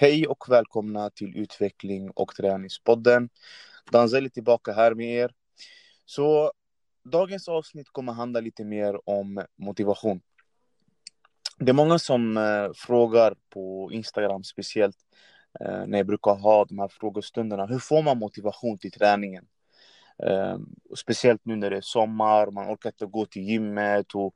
Hej och välkomna till Utveckling och träningspodden. Danzel är tillbaka här med er. Så dagens avsnitt kommer handla lite mer om motivation. Det är många som frågar på Instagram speciellt när jag brukar ha de här frågestunderna. Hur får man motivation till träningen? Speciellt nu när det är sommar, man orkar inte gå till gymmet och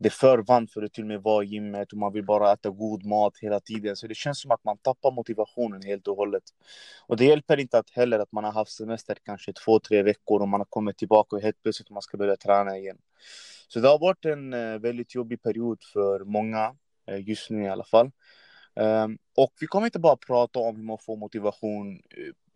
det är för varmt för att till och med vara i gymmet och man vill bara äta god mat hela tiden. Så det känns som att man tappar motivationen helt och hållet. Och det hjälper inte att heller att man har haft semester kanske 2-3 veckor och man har kommit tillbaka och helt plötsligt man ska börja träna igen. Så det har varit en väldigt jobbig period för många just nu i alla fall. Och vi kommer inte bara prata om hur man får motivation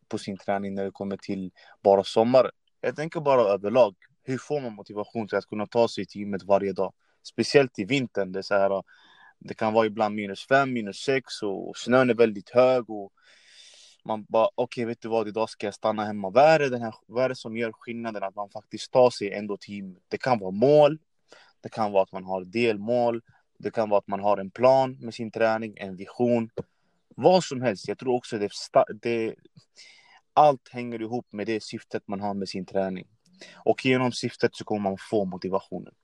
på sin träning när det kommer till bara sommar. Jag tänker bara överlag. Hur får man motivation till att kunna ta sig till gymmet varje dag? Speciellt i vintern, det, så här, det kan vara ibland -5, -6 och snön är väldigt hög och man bara, okej, vet du vad, idag ska jag stanna hemma. Vad är det som gör skillnaden att man faktiskt tar sig ändå till gymmet? Det kan vara mål, det kan vara att man har delmål, det kan vara att man har en plan med sin träning, en vision, vad som helst. Jag tror också det allt hänger ihop med det syftet man har med sin träning. Och genom syftet så kommer man få motivationen.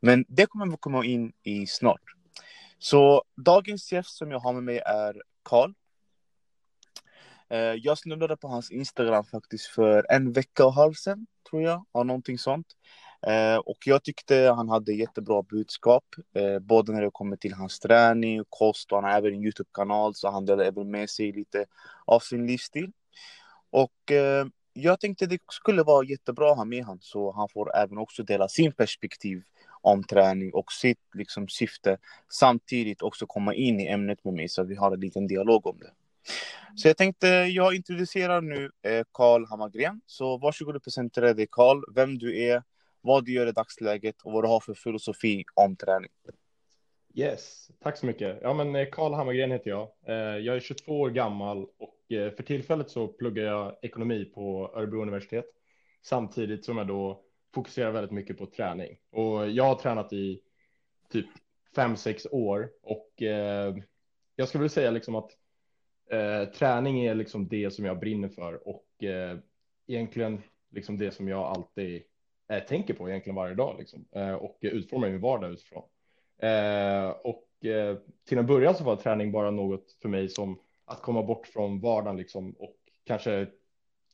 Men det kommer vi komma in i snart. Så dagens gäst som jag har med mig är Carl. Jag snubblade på hans Instagram faktiskt för en vecka och halv sedan, tror jag, eller någonting sånt. Och jag tyckte han hade jättebra budskap, både när det kommer till hans träning, kost, och han har även en YouTube-kanal, så han delade även med sig lite av sin livsstil. Och jag tänkte det skulle vara jättebra att ha med han, så han får även också dela sin perspektiv om träning och sitt liksom syfte, samtidigt också komma in i ämnet med mig så att vi har en liten dialog om det. Så jag tänkte jag introducerar nu Carl Hammargren. Så varsågod och presentera dig, Carl, vem du är, vad du gör i dagsläget och vad du har för filosofi om träning. Yes, tack så mycket. Ja, men Carl Hammargren heter jag. Jag är 22 år gammal och för tillfället så pluggar jag ekonomi på Örebro universitet. Samtidigt som jag då fokuserar väldigt mycket på träning. Och jag har tränat i typ 5-6 år. Och jag skulle vilja säga liksom att träning är liksom det som jag brinner för. Och egentligen liksom det som jag alltid tänker på egentligen varje dag. Liksom. Och utformar min vardag utifrån. Och till en början så var träning bara något för mig som att komma bort från vardagen liksom, och kanske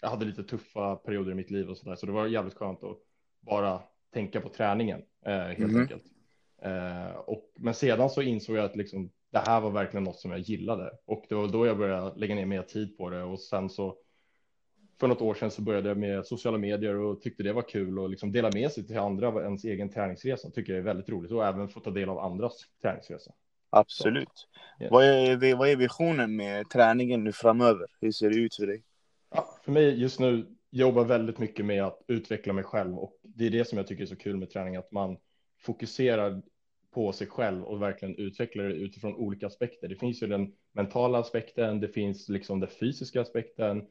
jag hade lite tuffa perioder i mitt liv och sådär, så det var jävligt skönt att bara tänka på träningen helt enkelt. Men sedan så insåg jag att liksom, det här var verkligen något som jag gillade, och det var då jag började lägga ner mer tid på det. Och sen så för något år sedan så började jag med sociala medier och tyckte det var kul och liksom dela med sig till andra av ens egen träningsresa. Tycker jag är väldigt roligt, och även få ta del av andras träningsresa. Absolut. Så, yeah. Vad är visionen med träningen nu framöver? Hur ser det ut för dig? Ja, för mig just nu jobbar väldigt mycket med att utveckla mig själv, och det är det som jag tycker är så kul med träning, att man fokuserar på sig själv och verkligen utvecklar det utifrån olika aspekter. Det finns ju den mentala aspekten, det finns liksom den fysiska aspekten,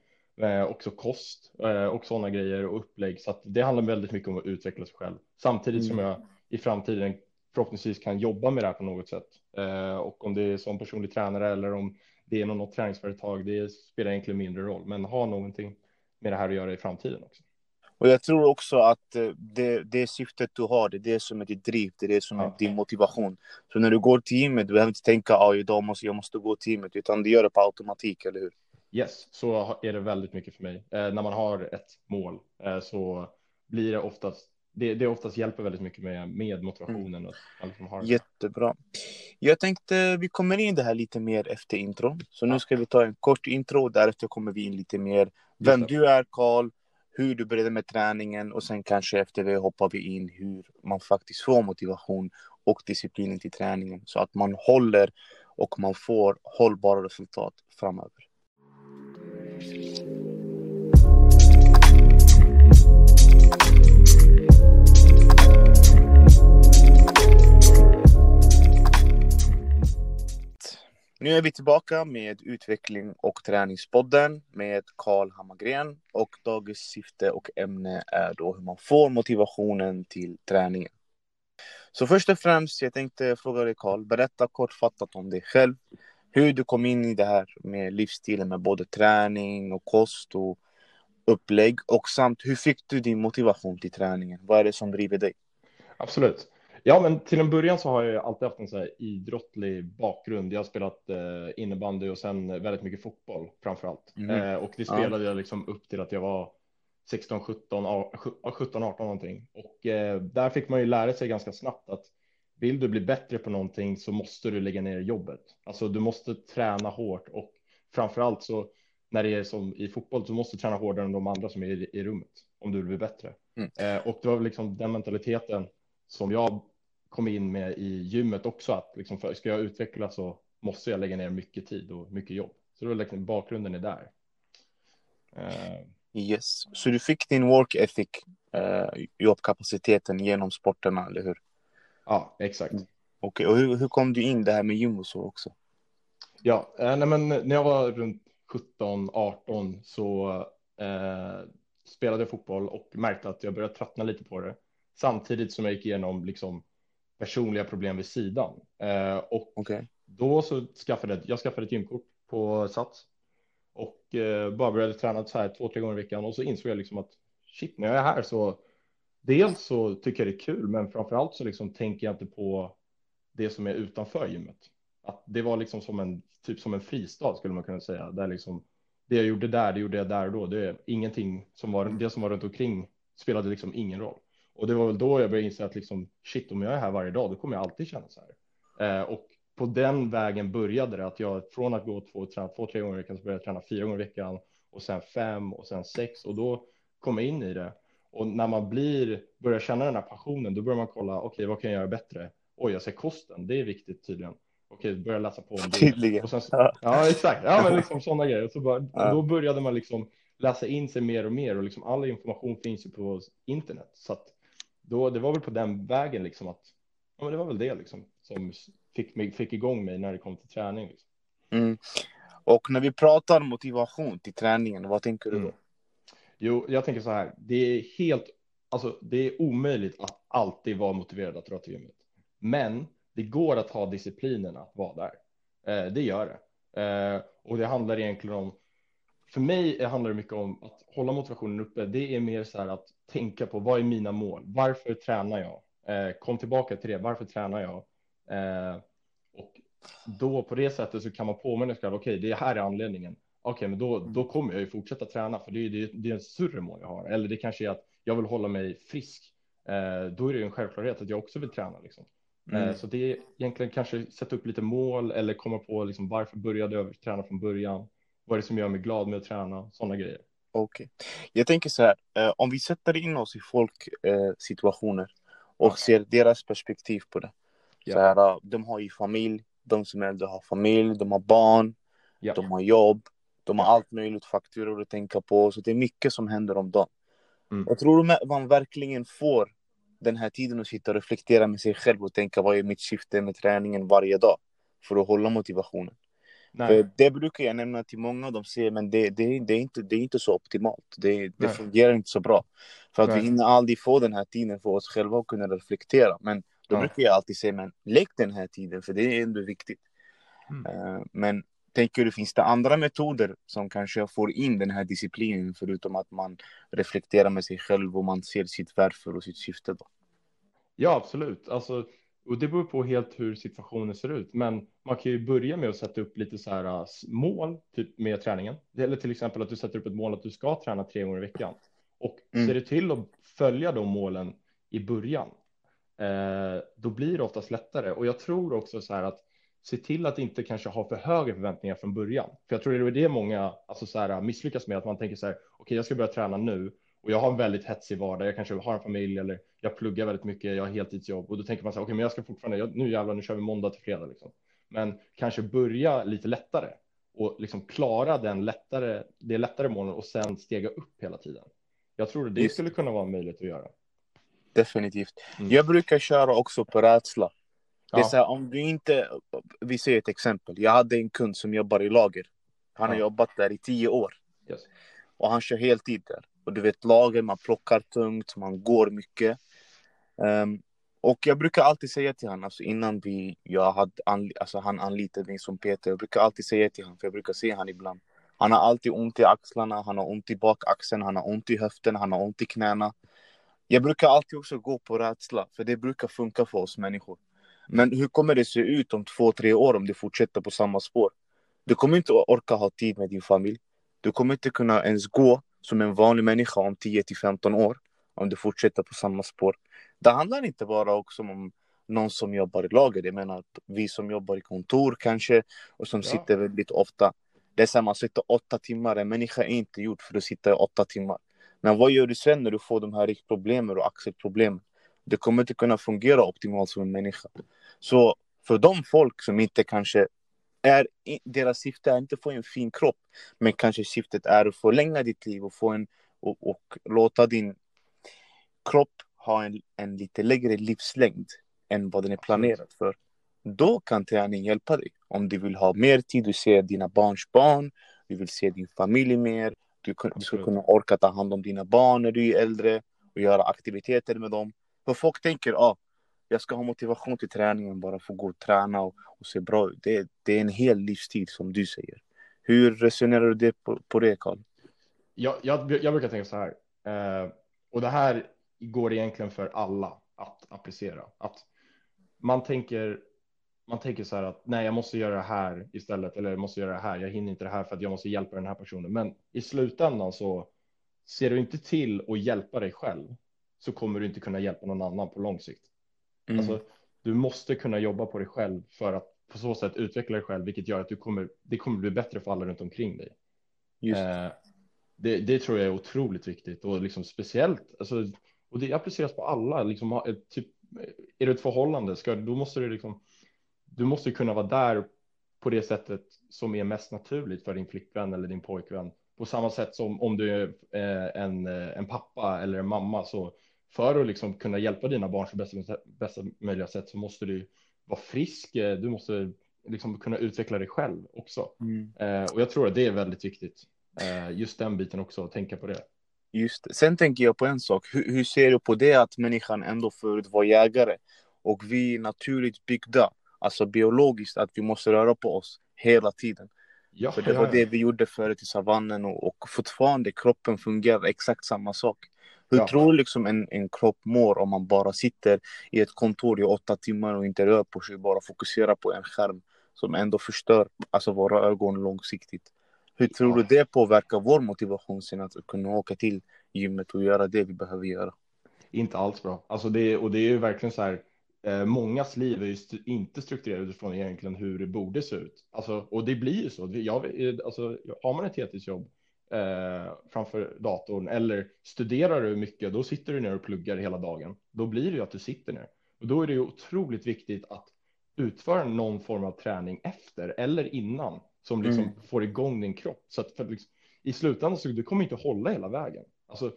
också kost och sådana grejer och upplägg. Så att det handlar väldigt mycket om att utveckla sig själv. Samtidigt som jag i framtiden förhoppningsvis kan jobba med det här på något sätt. Och om det är som personlig tränare eller om det är något träningsföretag, det spelar egentligen mindre roll. Men ha någonting med det här att göra i framtiden också. Och jag tror också att det syftet du har, det är det som är ditt driv, det är det som är din motivation. Så när du går till gymmet, du behöver inte tänka att jag måste gå till gymmet, utan det gör det på automatik, eller hur? Yes, så är det väldigt mycket för mig. När man har ett mål så blir det oftast, det oftast hjälper väldigt mycket med motivationen. Och att liksom har det. Jättebra. Jag tänkte vi kommer in det här lite mer efter intro. Så nu ska vi ta en kort intro och därefter kommer vi in lite mer vem du är, Carl, hur du började med träningen, och sen kanske efter det hoppar vi in hur man faktiskt får motivation och disciplinen till träningen så att man håller och man får hållbara resultat framöver. Nu är vi tillbaka med Utveckling och träningspodden med Carl Hammargren, och dagens syfte och ämne är då hur man får motivationen till träningen. Så först och främst jag tänkte fråga dig, Carl, berätta kortfattat om dig själv. hur du kom in i det här med livsstilen, med både träning och kost och upplägg, och samt hur fick du din motivation till träningen? Vad är det som driver dig? Absolut. Ja, men till en början så har jag alltid haft en så här idrottlig bakgrund. Jag har spelat innebandy och sen väldigt mycket fotboll framförallt. Och det spelade jag liksom upp till att jag var 17-18 någonting. Och där fick man ju lära sig ganska snabbt att vill du bli bättre på någonting så måste du lägga ner jobbet. Alltså du måste träna hårt, och framförallt så när det är som i fotboll så måste du träna hårdare än de andra som är i rummet om du vill bli bättre. Och det var liksom den mentaliteten som jag kom in med i gymmet också, att liksom, för ska jag utvecklas så måste jag lägga ner mycket tid och mycket jobb. Så då liksom bakgrunden är där. Yes, så du fick din work ethic, jobbkapaciteten genom sporterna, eller hur? Ja, exakt. Okej, och hur kom du in det här med gym och så också? Ja, nej, men när jag var runt 17-18 så spelade jag fotboll och märkte att jag började tröttna lite på det. Samtidigt som jag gick igenom liksom personliga problem vid sidan. Och då så skaffade jag ett gymkort på Sats. Och bara började träna så här 2-3 gånger i veckan. Och så insåg jag liksom att shit, när jag är här så... Dels så tycker jag det är kul, men framförallt så liksom tänker jag inte på det som är utanför gymmet. Att det var liksom som en fristad, skulle man kunna säga. Där liksom, det jag gjorde där, det gjorde jag där och då. Det är ingenting som var, det som var runt omkring spelade liksom ingen roll. Och det var väl då jag började inse att liksom, shit, om jag är här varje dag, då kommer jag alltid känna så här. Och på den vägen började det, att jag från att gå 2-3 gånger i veckan så började jag träna 4 gånger i veckan. Och sen 5 och sen 6, och då kom jag in i det. Och när man börjar känna den här passionen, då börjar man kolla, okej, vad kan jag göra bättre? Oj, jag ser kosten, det är viktigt tydligen. Okej, börja läsa på om det. Tydligen. Och sen så, ja, exakt. Ja, men liksom sådana grejer. Så då började man liksom läsa in sig mer. Och liksom all information finns ju på internet. Så att då, det var väl på den vägen liksom att, ja, men det var väl det liksom som fick igång mig när det kom till träning. Liksom. Mm. Och när vi pratar motivation till träningen, vad tänker du då? Jo, jag tänker så här. Det är det är omöjligt att alltid vara motiverad att dra till gymmet. Men det går att ha disciplinen att vara där. Det gör det. Och det handlar egentligen om, för mig handlar det mycket om att hålla motivationen uppe. Det är mer så här att tänka på, vad är mina mål? Varför tränar jag? Kom tillbaka till det. Varför tränar jag? Och då på det sättet så kan man påminna sig, okej, det här är anledningen. Okej, men då kommer jag ju fortsätta träna, för det är en större mål jag har. Eller det kanske är att jag vill hålla mig frisk. Då är det ju en självklarhet att jag också vill träna. Liksom. Så det är egentligen kanske sätta upp lite mål, eller komma på liksom, varför började jag träna från början? Vad är det som gör mig glad med att träna? Sådana grejer. Okej. Jag tänker så här, om vi sätter in oss i folksituationer och ser deras perspektiv på det. Ja. Så här, de har ju familj, de som är äldre har familj, de har barn, de har jobb. De har allt möjligt, fakturor att tänka på. Så det är mycket som händer om dagen. Och tror du man verkligen får den här tiden att sitta och reflektera med sig själv och tänka, vad är mitt syfte med träningen varje dag? För att hålla motivationen. För det brukar jag nämna till många, och de säger, men det är inte så optimalt. Det fungerar inte så bra. För att vi hinner aldrig få den här tiden för oss själva att kunna reflektera. Men då brukar jag alltid säga, men lägg den här tiden, för det är ändå viktigt. Men tänker du, finns det andra metoder som kanske får in den här disciplinen, förutom att man reflekterar med sig själv och man ser sitt varför och sitt syfte då? Ja, absolut. Alltså, och det beror på helt hur situationen ser ut. Men man kan ju börja med att sätta upp lite så här mål typ med träningen. Eller till exempel att du sätter upp ett mål att du ska träna 3 gånger i veckan. Och ser du till att följa de målen i början, då blir det oftast lättare. Och jag tror också så här att se till att inte kanske ha för höga förväntningar från början. För jag tror det är det många misslyckas med, att man tänker så här, okej, jag ska börja träna nu och jag har en väldigt hetsig vardag, jag kanske har en familj eller jag pluggar väldigt mycket, jag har heltidsjobb, och då tänker man så här, okej, men jag ska fortfarande, nu kör vi måndag till fredag liksom. Men kanske börja lite lättare och liksom klara det lättare målen och sen stega upp hela tiden. Jag tror det skulle kunna vara möjligt att göra. Definitivt. Jag brukar köra också på rädsla. Det är så här, om du inte, vi ser ett exempel. Jag hade en kund som jobbar i lager. Han har jobbat där i 10 år. Yes. Och han kör heltid där. Och du vet, lager, man plockar tungt, man går mycket. Och jag brukar alltid säga till honom, alltså innan han anlitade mig som PT, jag brukar alltid säga till honom, för jag brukar se honom ibland. Han har alltid ont i axlarna, han har ont i bakaxeln, han har ont i höften, han har ont i knäna. Jag brukar alltid också gå på rädsla, för det brukar funka för oss människor. Men hur kommer det se ut om 2-3 år om du fortsätter på samma spår? Du kommer inte orka ha tid med din familj. Du kommer inte kunna ens gå som en vanlig människa om 10-15 år om du fortsätter på samma spår. Det handlar inte bara också om någon som jobbar i lager. Jag menar att vi som jobbar i kontor kanske och som sitter väldigt ofta. Det är så här, man sitter 8 timmar. En människa är inte gjord för att sitta i 8 timmar. Men vad gör du sen när du får de här ryggproblemen och axelproblemen? Det kommer inte kunna fungera optimalt som en människa. Så för de folk som inte kanske är, deras syfte är inte att få en fin kropp, men kanske syftet är att förlänga ditt liv och få en och låta din kropp ha en lite längre livslängd än vad den är planerad för. Då kan träning hjälpa dig. Om du vill ha mer tid, du ser dina barns barn, du vill se din familj mer, du ska kunna orka ta hand om dina barn när du är äldre och göra aktiviteter med dem. För folk tänker, jag ska ha motivation till träningen bara för att gå och träna och se bra ut. Det är en hel livstid som du säger. Hur resonerar du det på det, Carl? Jag brukar tänka så här. Och det här går egentligen för alla att applicera. Att man tänker så här att nej, jag måste göra det här istället. Eller jag måste göra det här. Jag hinner inte det här för att jag måste hjälpa den här personen. Men i slutändan så ser du inte till att hjälpa dig själv, så kommer du inte kunna hjälpa någon annan på lång sikt. Mm. Alltså, du måste kunna jobba på dig själv för att på så sätt utveckla dig själv, vilket gör att det kommer bli bättre för alla runt omkring dig. Just. Det tror jag är otroligt viktigt, och liksom speciellt alltså, och det appliceras på alla liksom, typ, är det ett förhållande då måste du måste kunna vara där på det sättet som är mest naturligt för din flickvän eller din pojkvän, på samma sätt som om du är en pappa eller en mamma. Så för att liksom kunna hjälpa dina barn på bästa möjliga sätt så måste du vara frisk. Du måste liksom kunna utveckla dig själv också. Mm. Och jag tror att det är väldigt viktigt. Just den biten också, att tänka på det. Just det. Sen tänker jag på en sak. Hur ser du på det att människan ändå förut var jägare? Och vi är naturligt byggda, alltså biologiskt, att vi måste röra på oss hela tiden. Ja, för det var det vi gjorde förut i savannen. Och fortfarande kroppen fungerar exakt samma sak. Hur tror du liksom en kropp mår om man bara sitter i ett kontor i 8 timmar och inte rör på sig, bara fokuserar på en skärm som ändå förstör alltså våra ögon långsiktigt? Hur tror du det påverkar vår motivation sen att kunna åka till gymmet och göra det vi behöver göra? Inte alls bra. Alltså det är ju verkligen så här, mångas liv är ju inte strukturerat utifrån egentligen hur det borde se ut. Alltså, och det blir ju så. Har man ett heltidsjobb framför datorn eller studerar du mycket, då sitter du ner och pluggar hela dagen. Då blir det ju att du sitter ner. Och då är det ju otroligt viktigt att utföra någon form av träning efter eller innan som liksom får igång din kropp. Så att liksom, i slutändan så du kommer inte hålla hela vägen. Alltså,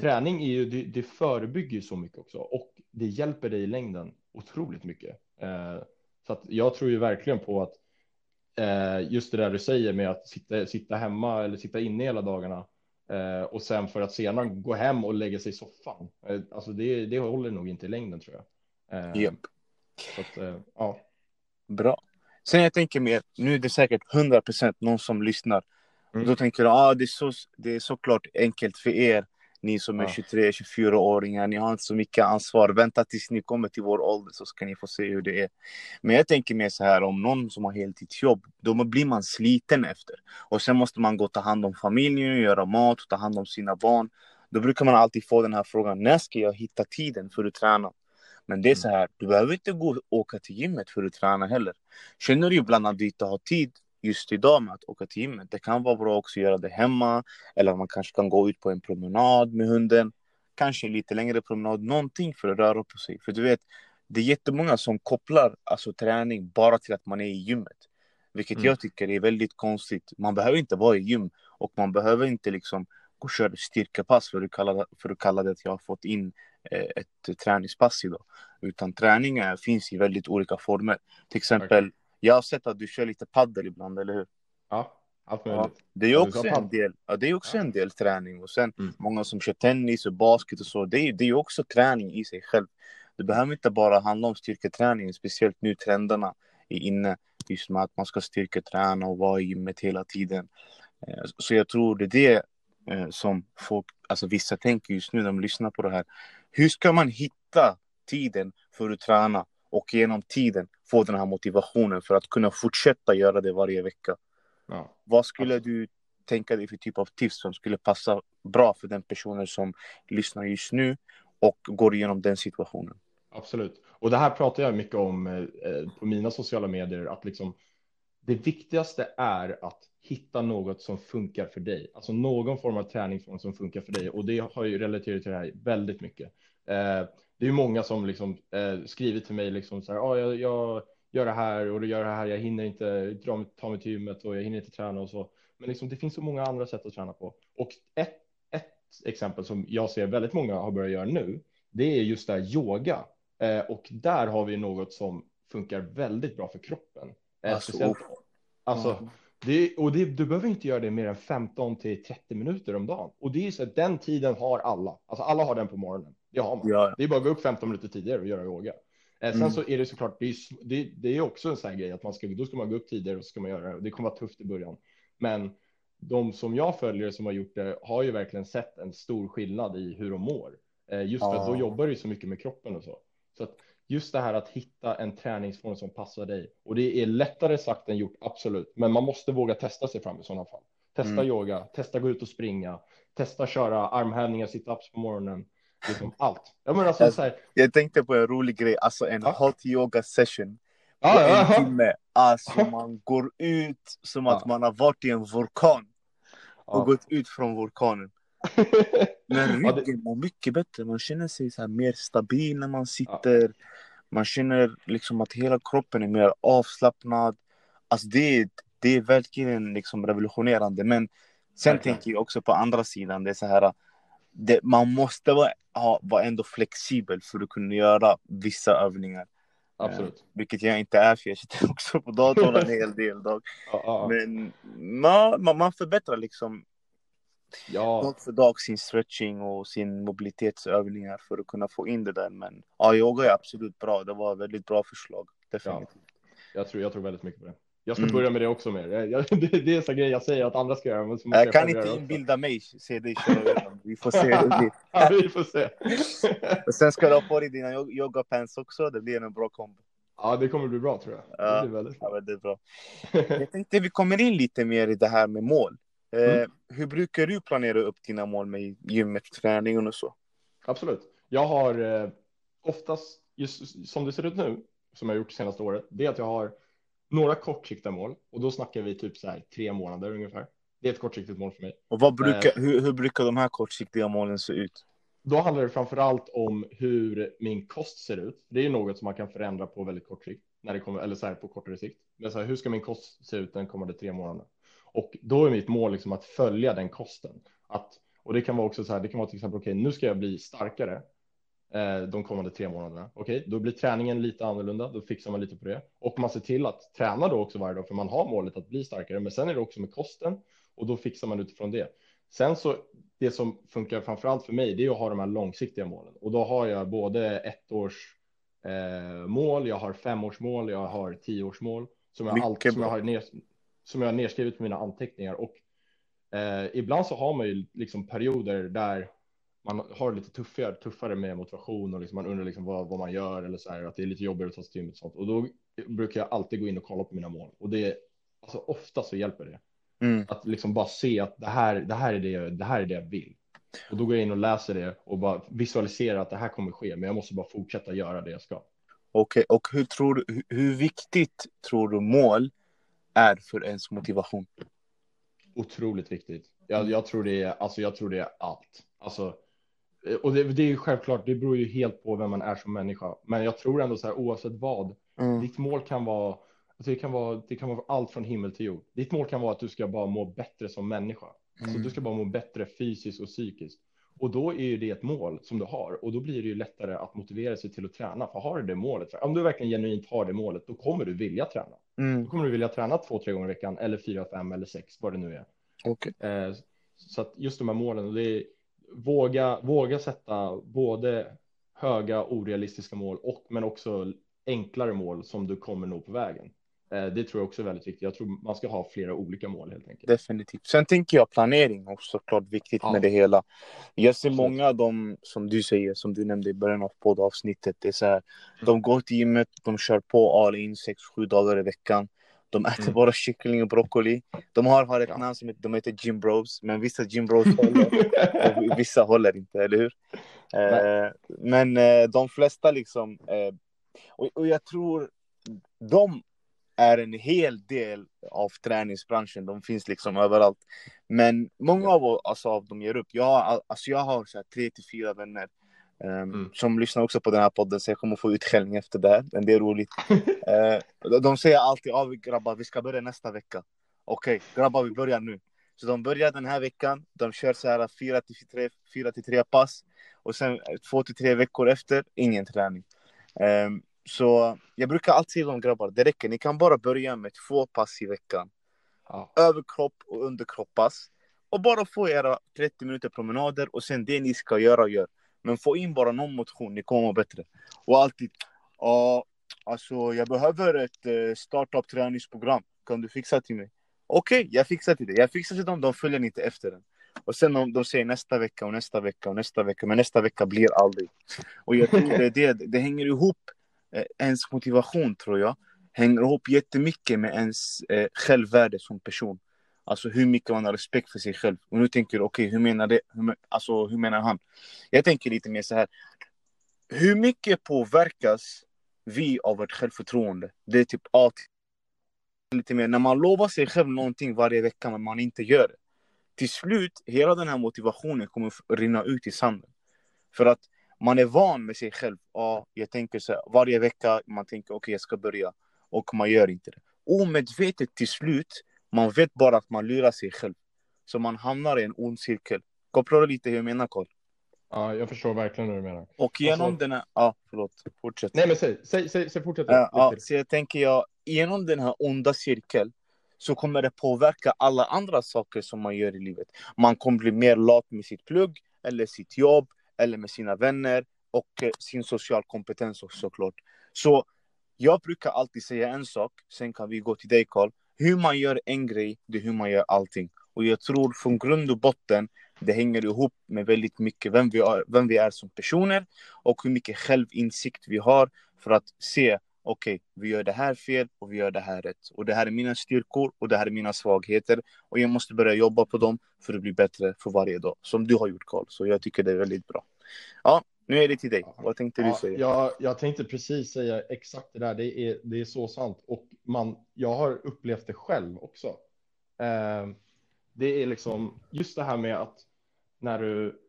träning är ju, det förebygger ju så mycket också, och det hjälper dig i längden otroligt mycket. Så att jag tror ju verkligen på att just det där du säger med att sitta hemma eller sitta inne hela dagarna och sen för att senare gå hem och lägga sig i soffan. Alltså det håller nog inte i längden, tror jag. Yep. Så att, ja. Bra. Sen jag tänker mer, nu är det säkert 100% någon som lyssnar. Mm. Då tänker jag, det är såklart enkelt för er, ni som är 23-24-åringar, ni har inte så mycket ansvar. Vänta tills ni kommer till vår ålder så ska ni få se hur det är. Men jag tänker mer så här, om någon som har heltidsjobb, då blir man sliten efter. Och sen måste man gå och ta hand om familjen, göra mat och ta hand om sina barn. Då brukar man alltid få den här frågan, när ska jag hitta tiden för att träna? Men det är så här, du behöver inte gå och åka till gymmet för att träna heller. Känner du ibland att du inte har tid just idag med att åka till gymmet? Det kan vara bra också att göra det hemma. Eller man kanske kan gå ut på en promenad med hunden. Kanske en lite längre promenad. Någonting för att röra på sig. För du vet, det är jättemånga som kopplar alltså träning bara till att man är i gymmet. Vilket jag tycker är väldigt konstigt. Man behöver inte vara i gym. Och man behöver inte liksom gå och köra styrkepass för att kalla det att jag har fått in ett träningspass idag. Utan träningar finns i väldigt olika former. Till exempel... Okay. Jag har sett att du kör lite paddel ibland, eller hur? Ja, absolut. Det är också en del träning. Och sen många som kör tennis och basket och så, det är ju också träning i sig själv. Det behöver inte bara handla om styrketräning, speciellt nu trenderna är inne just med att man ska styrketräna och vara i gymmet hela tiden. Så jag tror det är det som folk, alltså vissa tänker just nu när de lyssnar på det här. Hur ska man hitta tiden för att träna och genom tiden få den här motivationen för att kunna fortsätta göra det varje vecka? Ja. Vad skulle du tänka dig för typ av tips som skulle passa bra för den personen som lyssnar just nu och går igenom den situationen? Absolut. Och det här pratar jag mycket om på mina sociala medier. Att liksom, det viktigaste är att hitta något som funkar för dig. Alltså någon form av träningsform som funkar för dig. Och det har ju relaterat till det här väldigt mycket. Det är ju många som liksom, skriver till mig liksom så här, jag gör det här och du gör det här. Jag hinner inte ta mig till gymmet och jag hinner inte träna och så. Men liksom, det finns så många andra sätt att träna på. Och ett exempel som jag ser väldigt många har börjat göra nu, det är just det här yoga. Och där har vi något som funkar väldigt bra för kroppen. Du behöver inte göra det mer än 15-30 minuter om dagen. Och det är så att den tiden har alla. Alltså alla har den på morgonen. Det har man. Ja. Det är bara att gå upp 15 minuter tidigare och göra yoga. Sen så är det såklart, det är också en sån här grej att då ska man gå upp tidigare och så ska man göra det. Det kommer vara tufft i början. Men de som jag följer som har gjort det har ju verkligen sett en stor skillnad i hur de mår. Just för att då jobbar du så mycket med kroppen och så. Så att just det här att hitta en träningsform som passar dig. Och det är lättare sagt än gjort, absolut. Men man måste våga testa sig fram i sådana fall. Testa yoga, testa gå ut och springa. Testa köra armhävningar, sit-ups på morgonen. Liksom allt. Jag tänkte på en rolig grej. Alltså en hot yoga session. En timme. Alltså man går ut som att man har varit i en vulkan. Och gått ut från vulkanen. Men ryggen mår mycket bättre. Man känner sig så här mer stabil när man sitter. Man känner liksom att hela kroppen är mer avslappnad. Alltså det är verkligen liksom revolutionerande. Men sen tänker jag också på andra sidan. Det är så här, man måste vara ändå flexibel för att kunna göra vissa övningar. Absolut. Vilket jag inte är, för jag sitter också på datorn en hel del dag. Men man förbättrar liksom dag för dag sin stretching och sin mobilitetsövningar för att kunna få in det där. Men yoga är absolut bra. Det var ett väldigt bra förslag. Definitivt. Jag tror väldigt mycket på det. Jag ska börja med det också mer. Det är så grej jag säger att andra ska göra. Jag kan inte inbilda mig. Se dig själv. Vi får se. Vi får se. Och sen ska du ha på dig dina yogapants också. Det blir en bra kombo. Ja, det kommer bli bra tror jag. Det blir väldigt bra. Det är bra. Jag tänkte vi kommer in lite mer i det här med mål. Hur brukar du planera upp dina mål med gymmet, träningen och så? Absolut. Jag har oftast, just som det ser ut nu, som jag har gjort senaste året, det är att jag har några kortsiktiga mål. Och då snackar vi typ så här 3 månader ungefär. Det är ett kortsiktigt mål för mig. Och hur brukar de här kortsiktiga målen se ut? Då handlar det framförallt om hur min kost ser ut. Det är något som man kan förändra på väldigt kort sikt. När det kommer, eller så här på kortare sikt. Men så här, hur ska min kost se ut den kommande 3 månaderna? Och då är mitt mål liksom att följa den kosten. Och det kan vara också så här, det kan vara till exempel, nu ska jag bli starkare de kommande 3 månaderna. Då blir träningen lite annorlunda, då fixar man lite på det. Och man ser till att träna då också varje dag, för man har målet att bli starkare. Men sen är det också med kosten, och då fixar man utifrån det. Sen så, det som funkar framförallt för mig, det är att ha de här långsiktiga målen. Och då har jag både 1-årsmål, jag har 5-årsmål, jag har 10-årsmål. Som jag har nedskrivit på mina anteckningar. Och ibland så har man ju liksom perioder där man har lite tuffare med motivation. Och liksom man undrar liksom vad man gör. Eller så här, att det är lite jobbigt att ta sig till gymmet och sånt. Och då brukar jag alltid gå in och kolla på mina mål. Och det, alltså ofta så hjälper det. Att liksom bara se att det här är det jag vill. Och då går jag in och läser det. Och bara visualiserar att det här kommer ske. Men jag måste bara fortsätta göra det jag ska. Okej, och hur viktigt tror du mål är för ens motivation? Otroligt viktigt. Jag tror det är allt. Alltså, och det är ju självklart, det beror ju helt på vem man är som människa. Men jag tror ändå så här, oavsett vad, ditt mål kan vara, alltså det kan vara allt från himmel till jord. Ditt mål kan vara att du ska bara må bättre som människa. Alltså, du ska bara må bättre fysiskt och psykiskt. Och då är ju det ett mål som du har. Och då blir det ju lättare att motivera sig till att träna. För har du det målet, om du verkligen genuint har det målet, då kommer du vilja träna. Då kommer du vilja träna 2-3 gånger i veckan. Eller 4-5 eller 6, vad det nu är. Okay. Så att just de här målen. Och det är, våga sätta både höga orealistiska mål, men också enklare mål som du kommer nå på vägen. Det tror jag också är väldigt viktigt. Jag tror man ska ha flera olika mål helt enkelt. Definitivt. Sen tänker jag planering också såklart viktigt med det hela. Jag ser många av dem som du säger, som du nämnde i början av poddavsnittet. Det är så här, de går till gymmet, de kör på all in 6-7 dagar i veckan. De äter bara kyckling och broccoli. De har ett namn som de heter Gym Bros. Men vissa Gym Bros håller, vissa håller inte, eller hur? Men de flesta liksom... Och jag tror de är en hel del av träningsbranschen. De finns liksom överallt. Men många av dem ger upp. Jag har så här 3-4 vänner som lyssnar också på den här podden. Så jag kommer få utskällning efter det här. Men det är roligt. De säger alltid, grabbar, vi ska börja nästa vecka. Okej, grabbar, vi börjar nu. Så de börjar den här veckan. De kör så här 4-3 pass. Och sen 2-3 veckor efter, ingen träning. Så jag brukar alltid säga de grabbar, det räcker. Ni kan bara börja med 2 pass i veckan. Överkropp och underkroppas. Och bara få era 30 minuter promenader. Och sen det ni ska gör. Men få in bara någon motion, ni kommer bättre. Och alltid, jag behöver ett startup-träningsprogram. Kan du fixa till mig? Okej, jag fixar till det. Jag fixar till dem, de följer inte efter den. Och sen de säger nästa vecka. Men nästa vecka blir aldrig. Och jag tror det hänger ihop. Ens motivation tror jag hänger ihop jättemycket med ens självvärde som person. Alltså hur mycket man har respekt för sig själv. Och nu tänker jag, okej, hur menar han? Jag tänker lite mer så här. Hur mycket påverkas vi av vårt självförtroende? Det är typ lite mer. När man lovar sig själv någonting varje vecka men man inte gör det. Till slut, hela den här motivationen kommer rinna ut i sanden. För att man är van med sig själv. Jag tänker så här, varje vecka man tänker okej, jag ska börja. Och man gör inte det. Omedvetet till slut. Man vet bara att man lurar sig själv. Så man hamnar i en ond cirkel. Kopplar du lite hur jag menar, Carl? Ja, jag förstår verkligen hur du menar. Och genom den här... fortsätt. Nej, men säg fortsätt. Så jag tänker genom den här onda cirkeln så kommer det påverka alla andra saker som man gör i livet. Man kommer bli mer lat med sitt plugg eller sitt jobb eller med sina vänner och sin social kompetens också, såklart. Så jag brukar alltid säga en sak, sen kan vi gå till dig, Carl. Hur man gör en grej, det är hur man gör allting. Och jag tror från grund och botten, det hänger ihop med väldigt mycket vem vi är som personer. Och hur mycket självinsikt vi har för att se, okej, vi gör det här fel och vi gör det här rätt. Och det här är mina styrkor och det här är mina svagheter. Och jag måste börja jobba på dem för att bli bättre för varje dag. Som du har gjort, Carl. Så jag tycker det är väldigt bra. Ja, nu är det till dig. Vad tänkte du säga? Jag tänkte precis säga exakt det där. Det är så sant. Och jag har upplevt det själv också. Det är liksom just det här med att när du...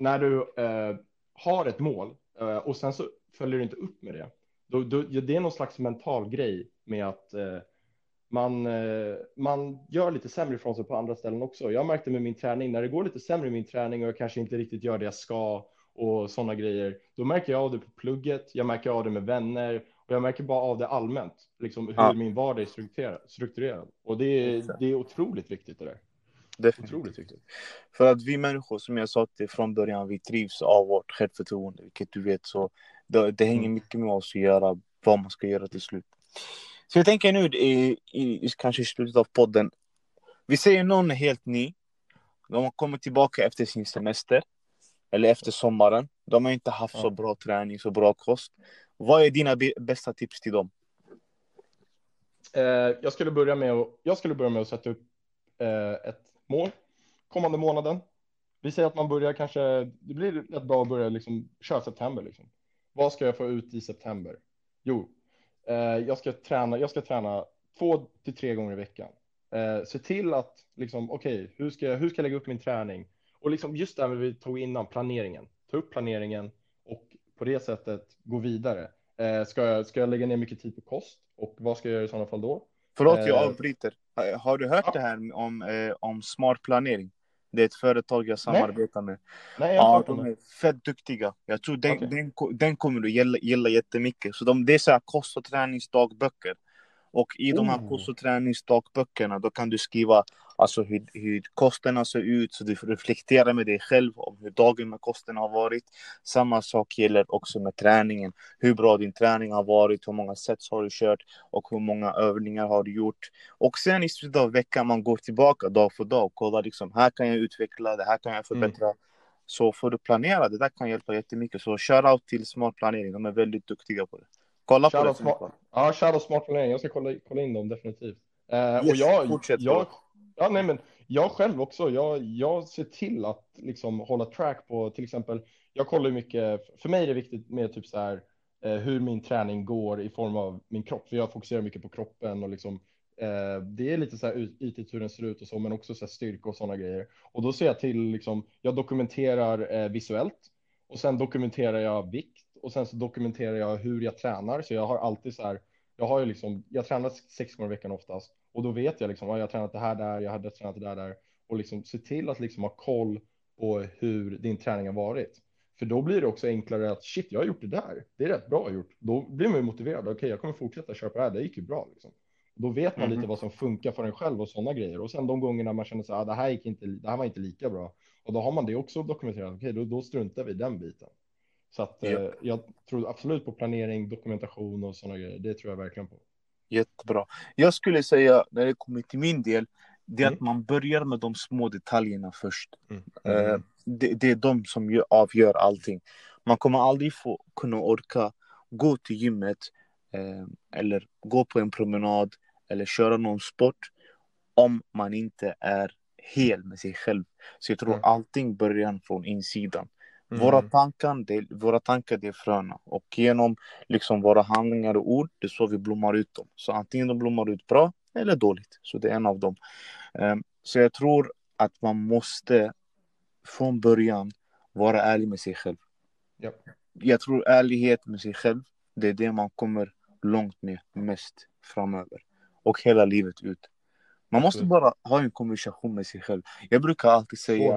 när du... har ett mål och sen så följer du inte upp med det. Det är någon slags mental grej med att man gör lite sämre ifrån sig på andra ställen också. Jag märkte med min träning, när det går lite sämre i min träning och jag kanske inte riktigt gör det jag ska och sådana grejer, då märker jag av det på plugget, jag märker av det med vänner och jag märker bara av det allmänt. Liksom hur min vardag är strukturerad. Och det är otroligt viktigt det där. Definitivt. Viktigt. För att vi människor, som jag sa till från början, vi trivs av vårt självförtroende, vilket du vet, så det hänger mycket med oss att göra vad man ska göra till slut. Så jag tänker nu i kanske slutet av podden, vi ser någon helt ny, de kommer tillbaka efter sin semester eller efter sommaren, de har inte haft så bra träning, så bra kost. Vad är dina bästa tips till dem? Jag skulle börja med att sätta upp ett mål kommande månaden. Vi säger att man börjar kanske, det blir rätt bra att börja liksom köra september liksom. Vad ska jag få ut i september? Jo, jag ska träna 2-3 gånger i veckan. Se till att liksom, okej, hur ska jag lägga upp min träning? Och liksom just det vi tog innan, planeringen. Ta upp planeringen och på det sättet gå vidare. Ska jag lägga ner mycket tid på kost? Och vad ska jag göra i sådana fall då? Förlåt, jag avbryter. Har du hört det här om Smart Planering? Det är ett företag jag samarbetar med. Nej, jag har de är fett duktiga. Jag tror den kommer du gilla jättemycket. Så det är så här kost- och träningsdagböcker. Och i de här kost- och träningsdagböckerna då kan du skriva alltså hur kosterna ser ut, så du reflekterar med dig själv om hur dagen med kosten har varit. Samma sak gäller också med träningen. Hur bra din träning har varit, hur många sets har du kört och hur många övningar har du gjort. Och sen i slutet av veckan man går tillbaka dag för dag och kollar liksom, här kan jag utveckla, det här kan jag förbättra. Så får du planera, det där kan hjälpa jättemycket. Så shoutout till Smart Planering, de är väldigt duktiga på det. Kolla på det. Ja, shoutout Smart Planering, jag ska kolla in dem definitivt. Och jag själv också, jag ser till att liksom hålla track på, till exempel, jag kollar mycket, för mig är det viktigt med typ så här, hur min träning går i form av min kropp, för jag fokuserar mycket på kroppen och liksom, det är lite så här ytligt hur den ser ut och så, men också så här styrka och sådana grejer. Och då ser jag till, liksom, jag dokumenterar visuellt och sen dokumenterar jag vikt och sen så dokumenterar jag hur jag tränar, så jag har alltid så här, jag tränar 6 gånger i veckan oftast. Och då vet jag liksom, jag har tränat det här där, jag hade tränat det där där. Och liksom se till att liksom ha koll på hur din träning har varit. För då blir det också enklare att, shit, jag har gjort det där. Det är rätt bra gjort. Då blir man ju motiverad. Okej, jag kommer fortsätta köra på det här. Det gick ju bra liksom. Då vet man lite vad som funkar för en själv och sådana grejer. Och sen de gångerna man känner så här, det här var inte lika bra. Och då har man det också dokumenterat. Okej, då struntar vi den biten. Så att, jag tror absolut på planering, dokumentation och sådana grejer. Det tror jag verkligen på. Jättebra. Jag skulle säga, när det kommer till min del, det är att man börjar med de små detaljerna först. Det är de som avgör allting. Man kommer aldrig kunna orka gå till gymmet eller gå på en promenad eller köra någon sport om man inte är hel med sig själv. Så jag tror allting börjar från insidan. Våra tankar det är fröna, och genom liksom våra handlingar och ord, det är så vi blommar ut dem. Så antingen de blommar ut bra eller dåligt, så det är en av dem. Så jag tror att man måste från början vara ärlig med sig själv. Jag tror ärlighet med sig själv, det är det man kommer långt med mest framöver och hela livet ut. Man måste bara ha en kommunikation med sig själv. Jag brukar alltid säga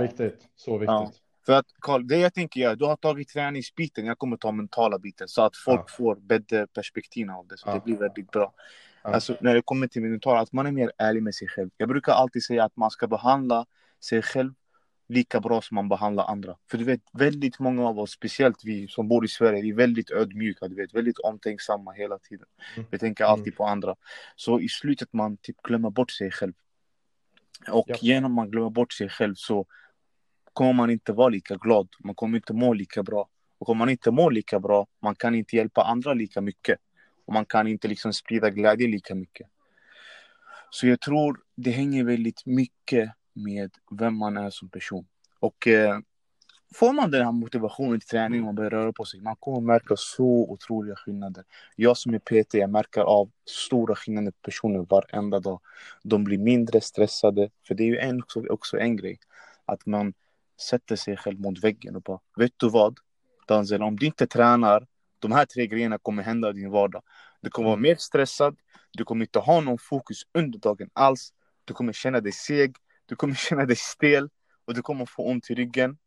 så viktigt. Ja. För att, Carl, det jag tänker du har tagit träningsbiten, jag kommer ta mentala biten, så att folk får bättre perspektiv av det, så det blir väldigt bra. Alltså, när det kommer till mentala, att man är mer ärlig med sig själv. Jag brukar alltid säga att man ska behandla sig själv lika bra som man behandlar andra. För du vet, väldigt många av oss, speciellt vi som bor i Sverige, vi är väldigt ödmjuka, du vet, väldigt omtänksamma hela tiden. Vi tänker alltid på andra. Så i slutet man typ glömmer bort sig själv. Och genom man glömmer bort sig själv så kommer man inte vara lika glad, man kommer inte må lika bra. Och om man inte mår lika bra, man kan inte hjälpa andra lika mycket. Och man kan inte liksom sprida glädje lika mycket. Så jag tror det hänger väldigt mycket med vem man är som person. Och får man den här motivationen till träning, man börjar röra på sig, man kommer märka så otroliga skillnader. Jag som är PT, jag märker av stora skillnader på personer varenda dag. De blir mindre stressade, för det är ju också en grej. Att man sätter sig själv mot väggen och bara, vet du vad, Danzel, om du inte tränar, de här 3 grejerna kommer hända i din vardag. Du kommer vara mer stressad, du kommer inte ha någon fokus under dagen alls, du kommer känna dig seg, du kommer känna dig stel och du kommer få ont i ryggen.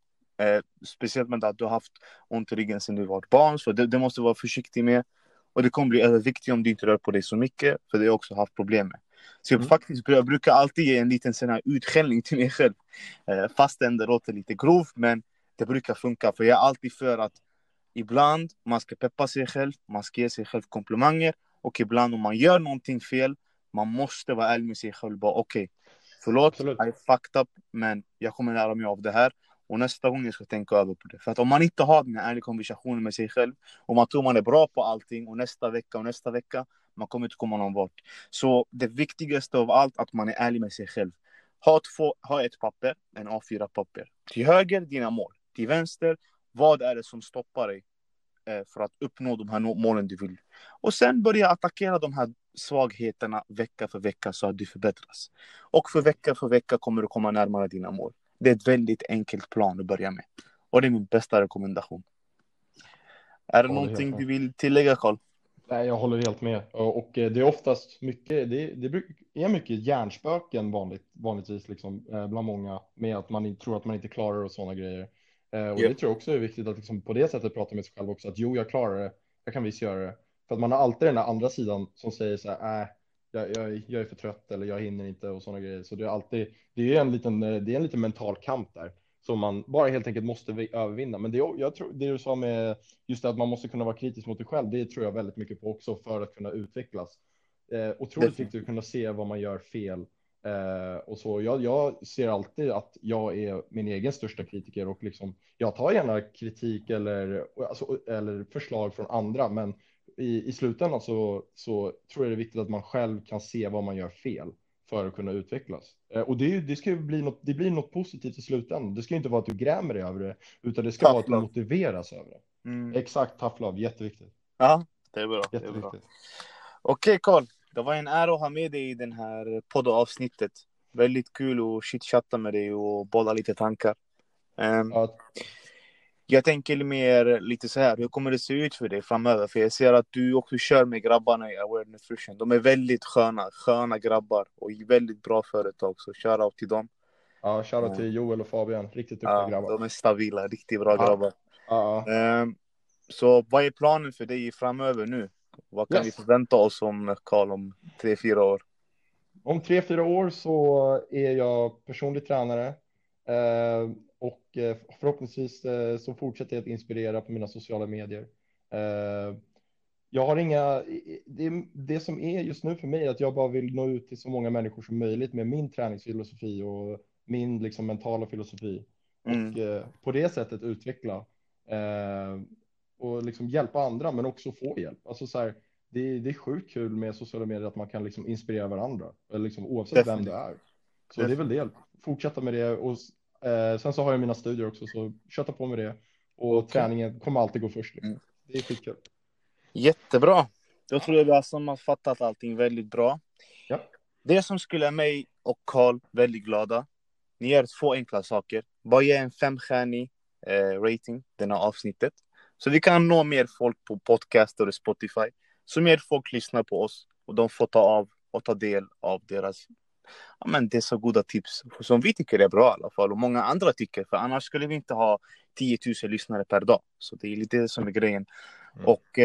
Speciellt med att du har haft ont i ryggen sedan du var barn, så det måste du vara försiktig med. Och det kommer bli överviktigt om du inte rör på dig så mycket, för det har jag också haft problem med. Så jag brukar alltid ge en liten sån här utskällning till mig själv. Fastän det låter lite grov, men det brukar funka. För jag är alltid för att ibland man ska peppa sig själv, man ska ge sig själv komplimanger. Och ibland om man gör någonting fel, man måste vara ärlig med sig själv. Bara okej, förlåt, I fucked up, men jag kommer lära mig av det här. Och nästa gång jag ska tänka över på det. För att om man inte har den här ärliga konversationen med sig själv, och man tror man är bra på allting, och nästa vecka, man kommer inte komma någon bort. Så det viktigaste av allt, att man är ärlig med sig själv. Ha ett papper, en A4-papper. Till höger dina mål, till vänster, vad är det som stoppar dig för att uppnå de här målen du vill. Och sen börja attackera de här svagheterna vecka för vecka, så att du förbättras. Och för vecka kommer du komma närmare dina mål. Det är ett väldigt enkelt plan att börja med. Och det är min bästa rekommendation. Är det någonting du vill tillägga, Carl? Nej, jag håller helt med. Och det är oftast mycket, det är mycket hjärnspöken vanligtvis liksom, bland många, med att man tror att man inte klarar och sådana grejer. Och det tror jag också är viktigt att liksom, på det sättet prata med sig själv också. Att jag klarar det, jag kan visst göra det. För att man har alltid den där andra sidan som säger så här, jag är för trött eller jag hinner inte och sådana grejer. Så det är alltid, det är en liten mental kamp där som man bara helt enkelt måste övervinna. Men jag tror det du sa med just det att man måste kunna vara kritisk mot sig själv, det tror jag väldigt mycket på också för att kunna utvecklas. Otroligt viktigt att kunna se vad man gör fel. Och så jag ser alltid att jag är min egen största kritiker och liksom jag tar gärna kritik eller förslag från andra, men i slutändan så tror jag det är viktigt att man själv kan se vad man gör fel för att kunna utvecklas. Och det blir något positivt i slutändan. Det ska inte vara att du grämer dig över det, utan det ska vara att du motiveras över det. Mm. Exakt, tough love, jätteviktigt. Ja, det är bra. Okej, Carl. Det var en ära att ha med dig i den här poddavsnittet. Väldigt kul att chitchatta med dig och bolla lite tankar. Jag tänker mer lite så här. Hur kommer det se ut för dig framöver? För jag ser att du också kör med grabbarna i Aware Nutrition. De är väldigt sköna grabbar och väldigt bra företag. Så shoutout till dem. Ja, shoutout till Joel och Fabian. Riktigt duktiga grabbar. De är stabila, riktigt bra grabbar. Så vad är planen för dig framöver nu? Vad kan vi förvänta oss om Carl om 3-4 år? Om 3-4 år så är jag personlig tränare. Och förhoppningsvis så fortsätter jag att inspirera på mina sociala medier. Jag har inga... Det som är just nu för mig är att jag bara vill nå ut till så många människor som möjligt med min träningsfilosofi och min liksom mentala filosofi. Och på det sättet utveckla... och liksom hjälpa andra, men också få hjälp. Alltså så här, det är sjukt kul med sociala medier att man kan liksom inspirera varandra. Eller liksom, oavsett vem det är. Så det är väl det. Fortsätta med det. Och, sen så har jag mina studier också, så köta på med det. Och träningen kommer alltid gå först. Liksom. Det är skitkul. Jättebra. Då tror jag att man har fattat allting väldigt bra. Ja. Det som skulle göra mig och Carl väldigt glada. Ni gör två enkla saker. Bara ge en 5-stjärnig rating denna avsnittet. Så vi kan nå mer folk på podcaster och Spotify. Så mer folk lyssnar på oss. Och de får ta av och ta del av deras... Ja, men det är så goda tips. Som vi tycker är bra i alla fall. Och många andra tycker. För annars skulle vi inte ha 10 000 lyssnare per dag. Så det är lite som är grejen. Mm. Och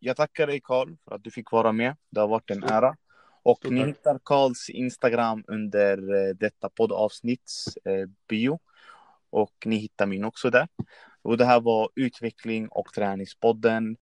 jag tackar dig Carl för att du fick vara med. Det har varit en ära. Och ni hittar Carls Instagram under detta poddavsnitts bio. Och ni hittar min också där. Och det här var Utveckling och träningspodden.